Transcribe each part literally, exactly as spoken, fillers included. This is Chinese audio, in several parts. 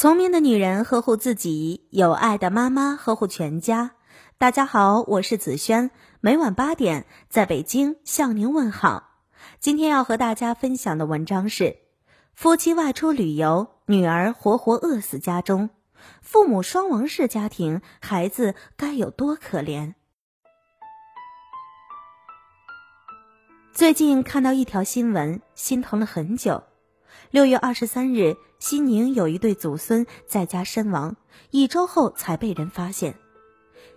聪明的女人呵护自己，有爱的妈妈呵护全家。大家好，我是子轩，每晚八点在北京向您问好。今天要和大家分享的文章是：夫妻外出旅游，女儿活活饿死家中，父母双亡式家庭，孩子该有多可怜。最近看到一条新闻，心疼了很久。六月二十三日，西宁有一对祖孙在家身亡，一周后才被人发现。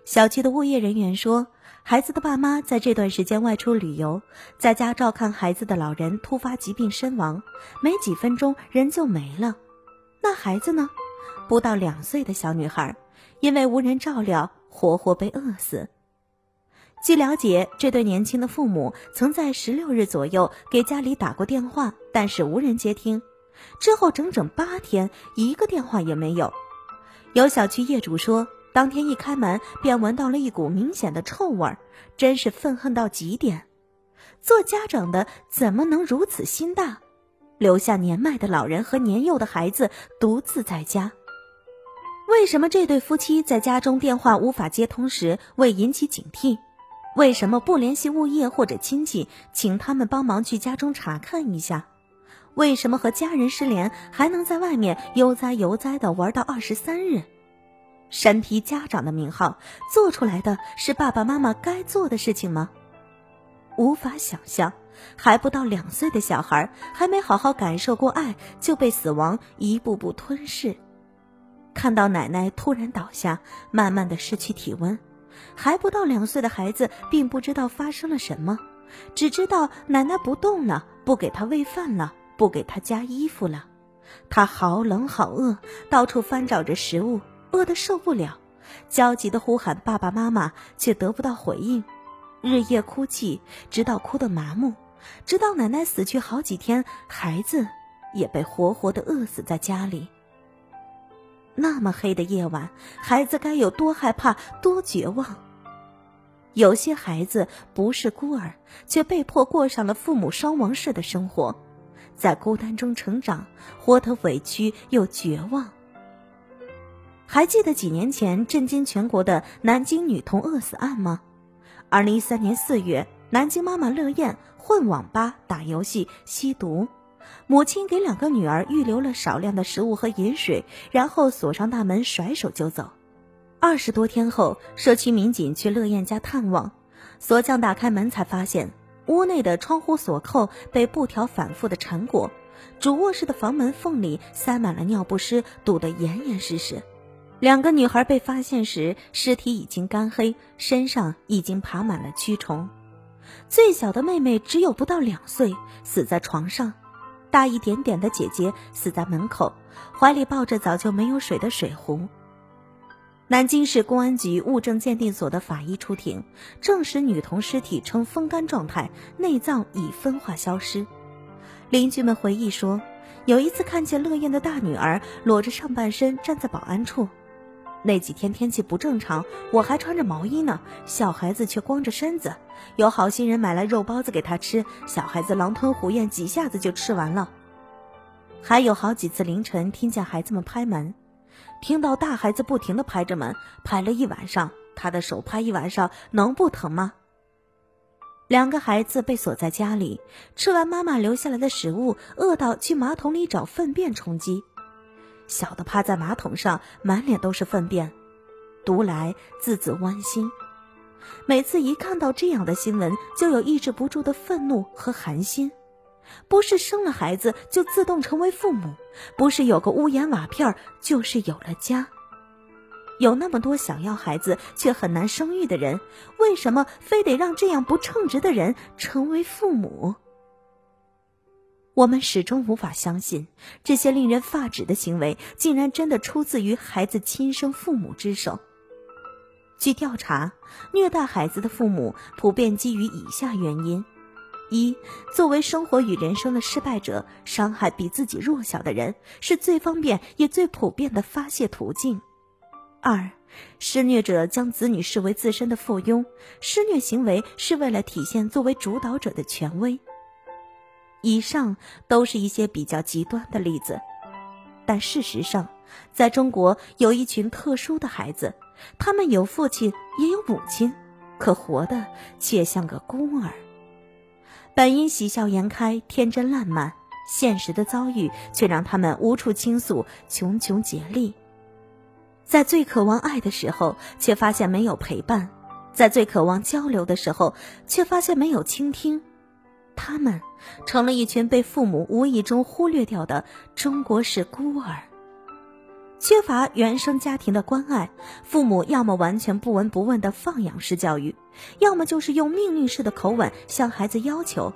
小区的物业人员说，孩子的爸妈在这段时间外出旅游，在家照看孩子的老人突发疾病身亡，没几分钟人就没了。那孩子呢？不到两岁的小女孩，因为无人照料，活活被饿死。据了解，这对年轻的父母曾在十六日左右给家里打过电话，但是无人接听。之后整整八天，一个电话也没有。有小区业主说，当天一开门便闻到了一股明显的臭味，真是愤恨到极点。做家长的怎么能如此心大，留下年迈的老人和年幼的孩子独自在家？为什么这对夫妻在家中电话无法接通时未引起警惕？为什么不联系物业或者亲戚，请他们帮忙去家中查看一下？为什么和家人失联，还能在外面悠哉悠哉地玩到二十三日？身披家长的名号，做出来的是爸爸妈妈该做的事情吗？无法想象，还不到两岁的小孩，还没好好感受过爱，就被死亡一步步吞噬。看到奶奶突然倒下，慢慢地失去体温，还不到两岁的孩子并不知道发生了什么，只知道奶奶不动了，不给他喂饭了，不给他加衣服了。他好冷好饿，到处翻找着食物，饿得受不了，焦急地呼喊爸爸妈妈，却得不到回应。日夜哭泣，直到哭得麻木，直到奶奶死去好几天，孩子也被活活地饿死在家里。那么黑的夜晚，孩子该有多害怕，多绝望。有些孩子不是孤儿，却被迫过上了父母双亡式的生活，在孤单中成长，活得委屈又绝望。还记得几年前震惊全国的南京女童饿死案吗？二零一三年四月，南京妈妈乐燕混网吧、打游戏、吸毒，母亲给两个女儿预留了少量的食物和饮水，然后锁上大门，甩手就走。二十多天后，社区民警去乐燕家探望，锁匠打开门才发现，屋内的窗户锁扣被布条反复的缠裹，主卧室的房门缝里塞满了尿不湿，堵得严严实实。两个女孩被发现时，尸体已经干黑，身上已经爬满了蛆虫。最小的妹妹只有不到两岁，死在床上。大一点点的姐姐死在门口，怀里抱着早就没有水的水壶。南京市公安局物证鉴定所的法医出庭，证实女童尸体呈风干状态，内脏已分化消失。邻居们回忆说，有一次看见乐燕的大女儿裸着上半身站在保安处，那几天天气不正常，我还穿着毛衣呢，小孩子却光着身子。有好心人买来肉包子给他吃，小孩子狼吞虎咽，几下子就吃完了。还有好几次凌晨听见孩子们拍门，听到大孩子不停地拍着门，拍了一晚上，他的手拍一晚上，能不疼吗？两个孩子被锁在家里，吃完妈妈留下来的食物，饿到去马桶里找粪便充饥。小的趴在马桶上，满脸都是粪便，读来字字剜心。每次一看到这样的新闻，就有抑制不住的愤怒和寒心。不是生了孩子就自动成为父母，不是有个屋檐瓦片就是有了家。有那么多想要孩子却很难生育的人，为什么非得让这样不称职的人成为父母？我们始终无法相信，这些令人发指的行为竟然真的出自于孩子亲生父母之手。据调查，虐待孩子的父母普遍基于以下原因：一、作为生活与人生的失败者，伤害比自己弱小的人，是最方便也最普遍的发泄途径；二、施虐者将子女视为自身的附庸，施虐行为是为了体现作为主导者的权威。以上都是一些比较极端的例子，但事实上，在中国有一群特殊的孩子，他们有父亲也有母亲，可活的却像个孤儿。本应喜笑颜开、天真烂漫，现实的遭遇却让他们无处倾诉，穷穷竭力。在最渴望爱的时候，却发现没有陪伴；在最渴望交流的时候，却发现没有倾听。他们成了一群被父母无意中忽略掉的中国式孤儿，缺乏原生家庭的关爱，父母要么完全不闻不问的放养式教育，要么就是用命令式的口吻向孩子要求。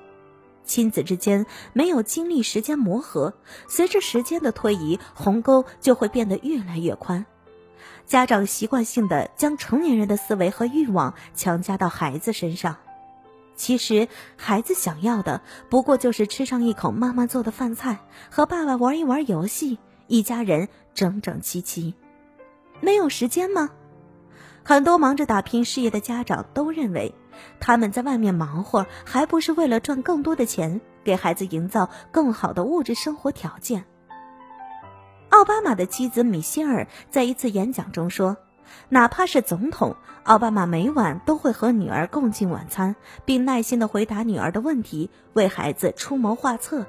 亲子之间没有经历时间磨合，随着时间的推移，鸿沟就会变得越来越宽。家长习惯性的将成年人的思维和欲望强加到孩子身上，其实孩子想要的不过就是吃上一口妈妈做的饭菜，和爸爸玩一玩游戏，一家人整整齐齐。没有时间吗？很多忙着打拼事业的家长都认为，他们在外面忙活还不是为了赚更多的钱，给孩子营造更好的物质生活条件。奥巴马的妻子米歇尔在一次演讲中说，哪怕是总统，奥巴马每晚都会和女儿共进晚餐，并耐心地回答女儿的问题，为孩子出谋划策。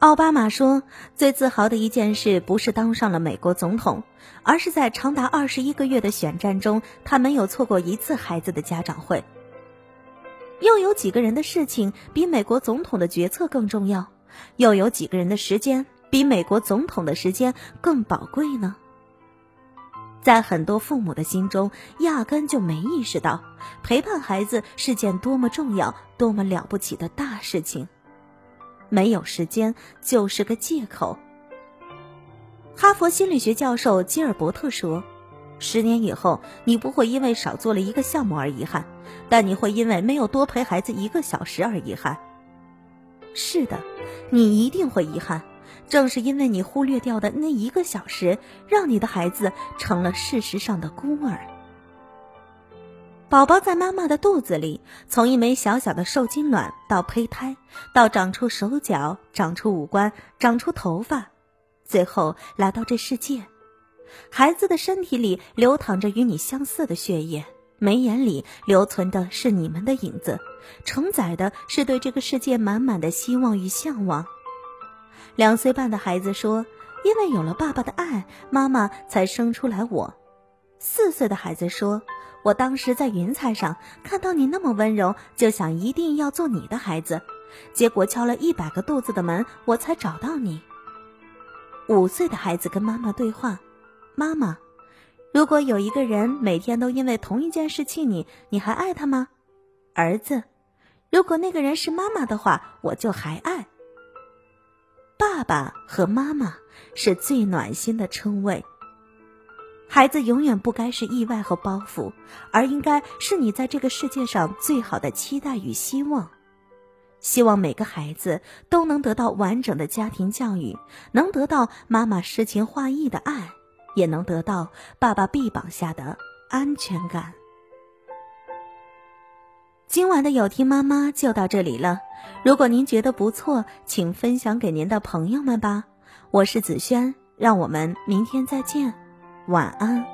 奥巴马说，最自豪的一件事不是当上了美国总统，而是在长达二十一个月的选战中，他没有错过一次孩子的家长会。又有几个人的事情比美国总统的决策更重要？又有几个人的时间比美国总统的时间更宝贵呢？在很多父母的心中，压根就没意识到陪伴孩子是件多么重要、多么了不起的大事情。没有时间就是个借口。哈佛心理学教授基尔伯特说，十年以后，你不会因为少做了一个项目而遗憾，但你会因为没有多陪孩子一个小时而遗憾。是的，你一定会遗憾。正是因为你忽略掉的那一个小时，让你的孩子成了事实上的孤儿。宝宝在妈妈的肚子里，从一枚小小的受精卵到胚胎，到长出手脚，长出五官，长出头发，最后来到这世界。孩子的身体里流淌着与你相似的血液，眉眼里留存的是你们的影子，承载的是对这个世界满满的希望与向往。两岁半的孩子说，因为有了爸爸的爱，妈妈才生出来我。四岁的孩子说，我当时在云彩上看到你那么温柔，就想一定要做你的孩子，结果敲了一百个肚子的门，我才找到你。五岁的孩子跟妈妈对话，妈妈，如果有一个人每天都因为同一件事气你，你还爱他吗？儿子，如果那个人是妈妈的话，我就还爱。爸爸和妈妈是最暖心的称谓。孩子永远不该是意外和包袱，而应该是你在这个世界上最好的期待与希望。希望每个孩子都能得到完整的家庭教育，能得到妈妈诗情画意的爱，也能得到爸爸臂膀下的安全感。今晚的有听妈妈就到这里了，如果您觉得不错，请分享给您的朋友们吧。我是子轩，让我们明天再见，晚安。